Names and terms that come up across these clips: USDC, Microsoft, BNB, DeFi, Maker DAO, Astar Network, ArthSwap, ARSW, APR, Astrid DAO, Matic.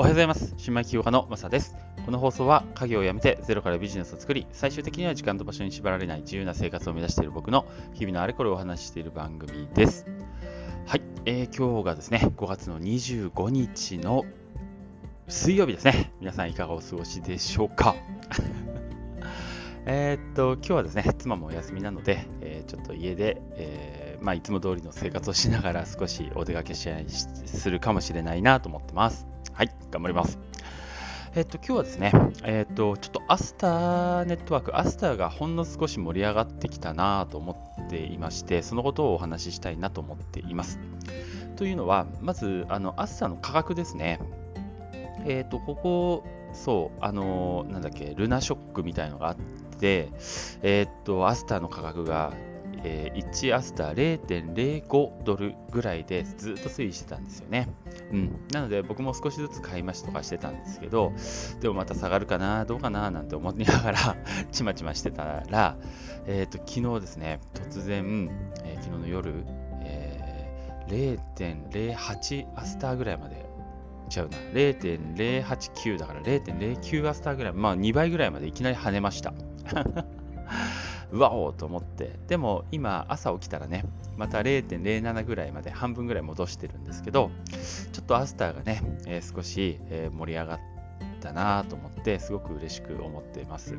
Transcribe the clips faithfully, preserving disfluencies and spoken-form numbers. おはようございます。新米起業家のマサです。この放送は家業を辞めてゼロからビジネスを作り、最終的には時間と場所に縛られない自由な生活を目指している僕の日々のあれこれをお話ししている番組です。はい、えー、今日がですねごがつのにじゅうごにちの水曜日ですね。皆さんいかがお過ごしでしょうかえっと今日はですね妻もお休みなので、えー、ちょっと家で、えーまあ、いつも通りの生活をしながら少しお出かけしするかもしれないなと思ってます。はい、頑張ります。えっと今日はですね、えっとちょっとアスターネットワーク、アスターがほんの少し盛り上がってきたなと思っていまして、そのことをお話ししたいなと思っています。というのは、まずあのアスターの価格ですね。えっとここそうあのなんだっけルナショックみたいのがあって、えっとアスターの価格が、えー、いちアスター れいてんれいごドルぐらいでずっと推移してたんですよね、うん、なので僕も少しずつ買い増しとかしてたんですけど、でもまた下がるかなどうかななんて思いながらちまちましてたら、えー、と昨日ですね突然、えー、昨日の夜、えー、れいてんれいはち アスターぐらいまでちゃうな れいてんれいはちきゅう だから れいてんれいきゅう アスターぐらい、まあにばいぐらいまでいきなり跳ねましたうわおと思って、でも今朝起きたらねまた れいてんれいなな ぐらいまで半分ぐらい戻してるんですけど、ちょっとアスターがね、えー、少し、えー、盛り上がったなと思ってすごく嬉しく思っています。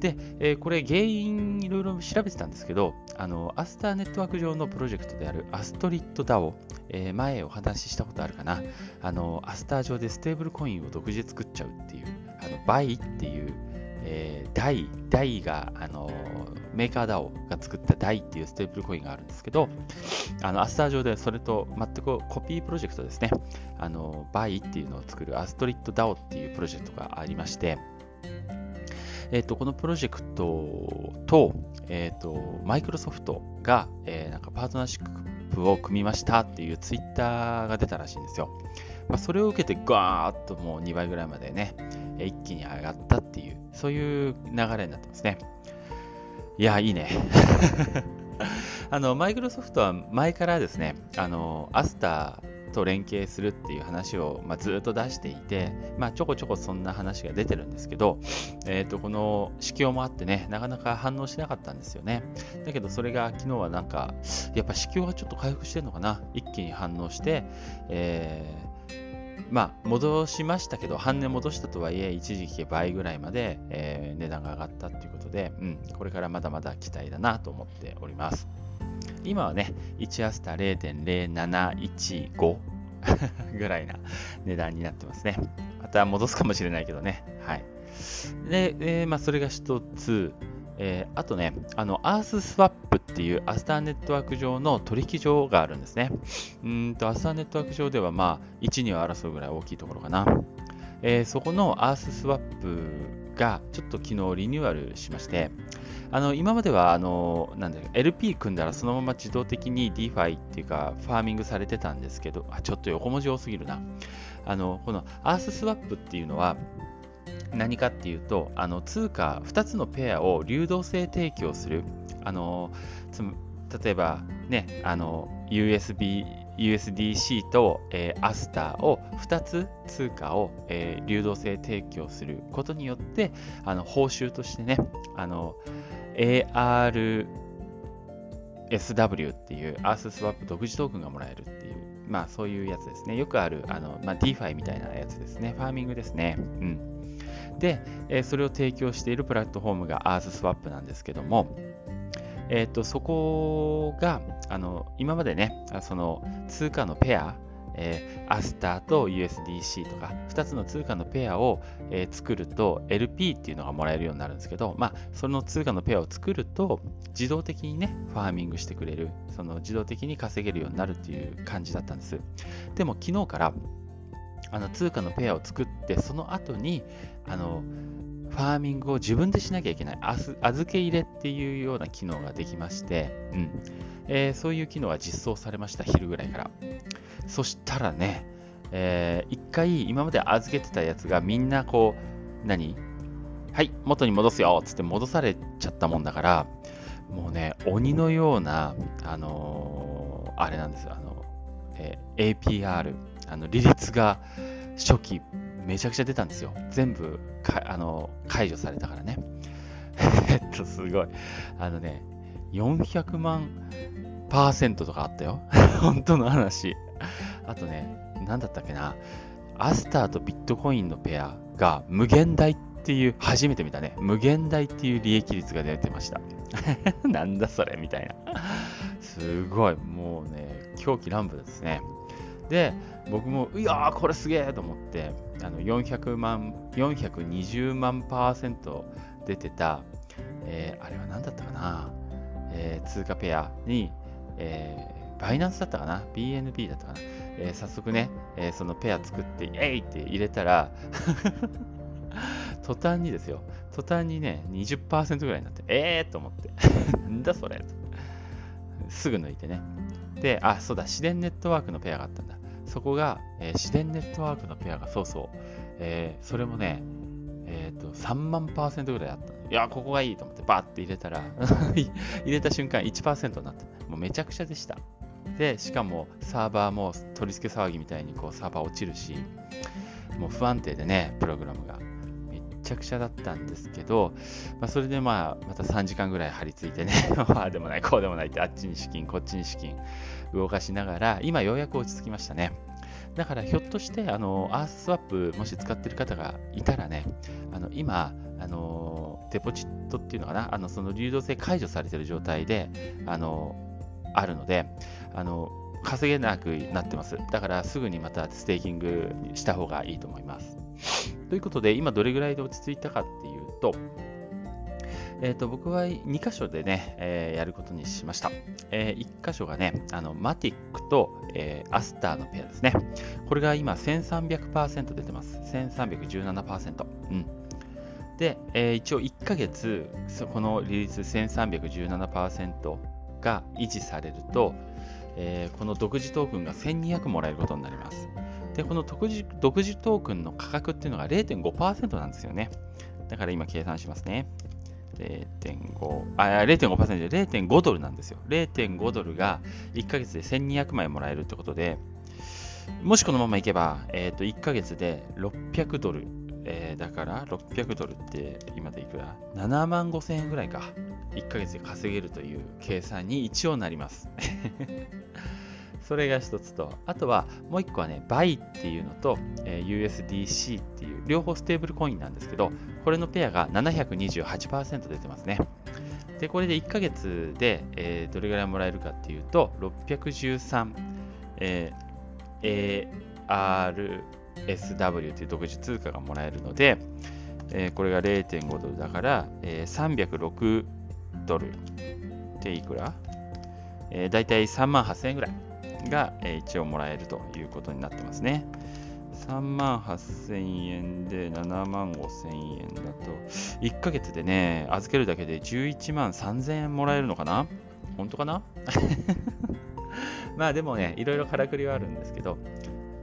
で、えー、これ原因いろいろ調べてたんですけど、あのアスターネットワーク上のプロジェクトであるアストリッドダオを、えー、前お話ししたことあるかな、あのアスター上でステーブルコインを独自で作っちゃうっていう、あのバイっていうえー、ダイ、ダイがあのメーカー ダオ が作った ダイ っていうステーブルコインがあるんですけど、あのアスター上でそれと全くコピープロジェクトですね、あの バイ っていうのを作るアストリッド ダオ っていうプロジェクトがありまして、えー、とこのプロジェクトと、えー、とマイクロソフトが、えー、なんかパートナーシップを組みましたっていうツイッターが出たらしいんですよ。まあ、それを受けてガーッともうにばいぐらいまでね一気に上がったっていう、そういう流れになってますね。いやいいねあのマイクロソフトは前からですね、あのアスターと連携するっていう話を、まあ、ずっと出していて、まあ、ちょこちょこそんな話が出てるんですけど、えーと、この市況もあってねなかなか反応しなかったんですよね。だけどそれが昨日はなんかやっぱ市況がちょっと回復してるのかな、一気に反応して、えーまあ、戻しましたけど、半値戻したとはいえ一時期倍ぐらいまで、えー、値段が上がったということで、うん、これからまだまだ期待だなと思っております。今はねいちアスター れいてんれいなないちご ぐらいな値段になってますね。また戻すかもしれないけどね、はい、で、えーまあ、それが一つ、えー、あとねあのアーススワップっていうアスターネットワーク上の取引所があるんですね。うーんとアスターネットワーク上ではまあいちにを争うぐらい大きいところかな、えー、そこのアーススワップがちょっと昨日リニューアルしまして、あの今まではあのなんだろう エルピー 組んだらそのまま自動的に DeFi っていうかファーミングされてたんですけど、あちょっと横文字多すぎるな。あのこのアーススワップっていうのは何かっていうと、あの通貨ふたつのペアを流動性提供する、あのつ例えば、ね、あの ユーエスビー ユーエスディーシー と、えー、アスターをふたつ通貨を、えー、流動性提供することによって、あの報酬としてねあの エーアールエスダブリュー っていうアーススワップ独自トークンがもらえるっていう、まあそういうやつですね。よくあるあの、まあ、DeFi みたいなやつですね。ファーミングですね。うんで、えー、それを提供しているプラットフォームがアーススワップなんですけども、えー、とそこがあの今までねその通貨のペア、えー、アスターと ユーエスディーシー とかふたつの通貨のペアを、えー、作ると エルピー っていうのがもらえるようになるんですけど、まあ、その通貨のペアを作ると自動的にねファーミングしてくれる、その自動的に稼げるようになるっていう感じだったんです。でも昨日からあの通貨のペアを作って、その後にあのファーミングを自分でしなきゃいけない、預け入れっていうような機能ができまして、うんえー、そういう機能が実装されました。昼ぐらいから。そしたらね、えー、いっかい今まで預けてたやつがみんなこう何はい元に戻すよっつって戻されちゃったもんだから、もうね鬼のようなあのー、あれなんですよ、あの、えー、エーピーアール、あの利率が初期めちゃくちゃ出たんですよ。全部かあの解除されたからね。えっとすごいあのねよんひゃくまんパーセントとかあったよ。本当の話。あとねなんだったっけな、アスターとビットコインのペアが無限大っていう初めて見たね。無限大っていう利益率が出てました。なんだそれみたいな。すごいもうね狂気乱舞ですね。で僕もいやーこれすげえと思ってあのよんひゃくまんよんひゃくにじゅうまんパーセント出てた、えー、あれは何だったかな、えー、通貨ペアに、えー、バイナンスだったかな ビーエヌビー だったかな、えー、早速ね、えー、そのペア作ってえいって入れたら途端にですよ途端にね にじゅっパーセント ぐらいになってえーと思ってなんだそれすぐ抜いてね。で、あ、そうだ、市電ネットワークのペアがあったんだ。そこが、えー、市電ネットワークのペアがそうそう、えー、それもね、えーと、さんまんパーセントぐらいあった。いや、ここがいいと思って、バーって入れたら、入れた瞬間 いちパーセント になって、もうめちゃくちゃでした。で、しかもサーバーも取り付け騒ぎみたいにこうサーバー落ちるし、もう不安定でね、プログラムが。めちゃくちゃだったんですけど、まあ、それでまあまたさんじかんぐらい張り付いてねああでもないこうでもないってあっちに資金こっちに資金動かしながら今ようやく落ち着きましたね。だからひょっとしてあのアーススワップもし使ってる方がいたらねあの今あのデポジットっていうのかなあのその流動性解除されてる状態であのあるのであの稼げなくなってます。だからすぐにまたステーキングした方がいいと思います。ということで今どれぐらいで落ち着いたかっていうと、えー、と僕はに箇所でね、えー、やることにしました。えー、いっ箇所がねあのマティックと、えー、アスターのペアですね。これが今 せんさんびゃくパーセント 出てます。 せんさんびゃくじゅうななパーセント、うん、で、えー、一応いっかげつこの利率 せんさんびゃくじゅうななパーセント が維持されると、えー、この独自トークンがせんにひゃくもらえることになります。でこの独自、独自トークンの価格っていうのが れいてんごパーセント なんですよね。だから今計算しますね。れいてんご、あ、れいてんごパーセント で れいてんご ドルなんですよ。れいてんご ドルがいっかげつでせんにひゃくまいもらえるってことで、もしこのままいけば、えー、といっかげつでろっぴゃくドル、えー、だからろっぴゃくドルって今でいくらななまんごせんえんぐらいか。いっかげつで稼げるという計算に一応なります。それが一つと、あとはもう一個はね、バイ っていうのと、えー、ユーエスディーシー っていう両方ステーブルコインなんですけど、これのペアが ななひゃくにじゅうはちパーセント 出てますね。で、これでいっかげつで、えー、どれぐらいもらえるかっていうと、ろっぴゃくじゅうさん、えー、エーアールエスダブリュー っていう独自通貨がもらえるので、えー、これが れいてんご ドルだから、えー、さんびゃくろくドルっていくら、えー、だいたいさんまんはっせんえんぐらいが一応もらえるということになってますね。さんまんはっせんえんでななまんごせんえんだといっかげつでね預けるだけでじゅういちまんさんぜんえんもらえるのかな、本当かなまあでもねいろいろからくりはあるんですけど、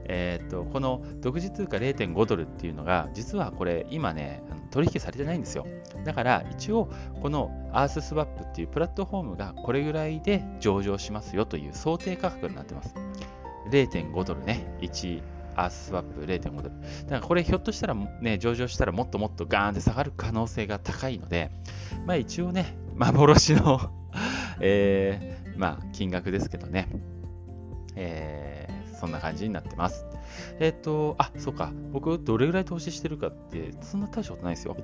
えー、とこの独自通貨 れいてんご ドルっていうのが実はこれ今ね取引されてないんですよ。だから一応このアーススワップっていうプラットフォームがこれぐらいで上場しますよという想定価格になってます。 れいてんご ドルね、いちアーススワップ れいてんご ドルだからこれひょっとしたらね上場したらもっともっとガーンって下がる可能性が高いので、まあ一応ね幻のえーまあ金額ですけどね、えーそんな感じになってます。えっと、あ、そうか。僕、どれぐらい投資してるかって、そんな大したことないですよ。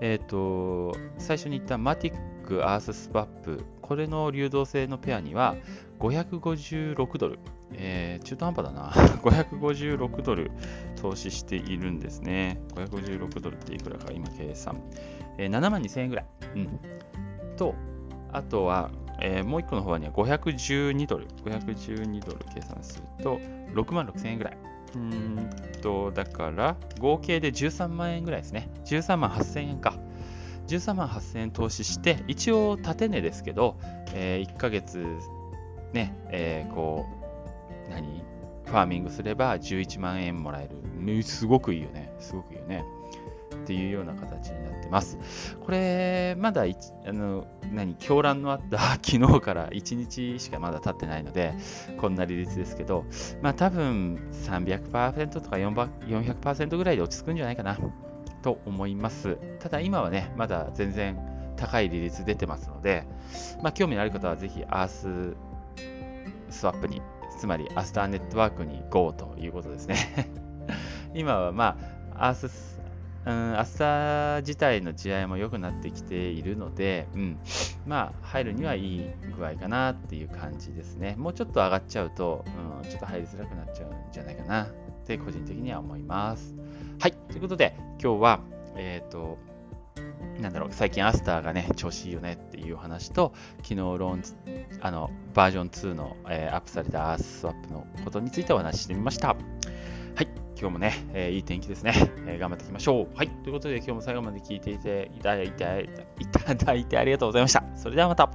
えっと、最初に言ったマティック、アーススワップ、これの流動性のペアにはごひゃくごじゅうろくドル、えー、中途半端だな。ごひゃくごじゅうろくドル投資しているんですね。ごひゃくごじゅうろくドルっていくらか、今計算。えー、ななまんにせんえんぐらい。うん。と、あとは、えー、もういっこの方にはごひゃくじゅうにドル、ごひゃくじゅうにドル計算するとろくまんろくせんえんぐらい。うーんと、だから合計でじゅうさんまんえんぐらいですね。じゅうさんまんはっせんえんか。じゅうさんまんはっせんえん投資して、一応縦値ですけど、えー、いっかげつね、えー、こう、何ファーミングすればじゅういちまん円もらえる。すごくいいよね。すごくいいよね。っていうような形になってます。これまだあの何狂乱のあった昨日からいちにちしかまだ経ってないのでこんな利率ですけど、まあ多分 さんびゃくパーセント とか よんひゃくパーセント ぐらいで落ち着くんじゃないかなと思います。ただ今はねまだ全然高い利率出てますので、まあ、興味のある方はぜひアーススワップに、つまりアスターネットワークに ゴー ということですね今はまあアース、うん、アスター自体の地合いも良くなってきているので、うん、まあ入るにはいい具合かなっていう感じですね。もうちょっと上がっちゃうと、うん、ちょっと入りづらくなっちゃうんじゃないかなって個人的には思います。はい、ということで今日はえっとなんだろう最近アスターがね調子いいよねっていう話と昨日ローンあのバージョンツーの、えー、アップされたアーススワップのことについてお話ししてみました。はい、今日もね、えー、いい天気ですね、えー、頑張っていきましょう。はい、ということで今日も最後まで聞いていていただいていただいてありがとうございました。それではまた。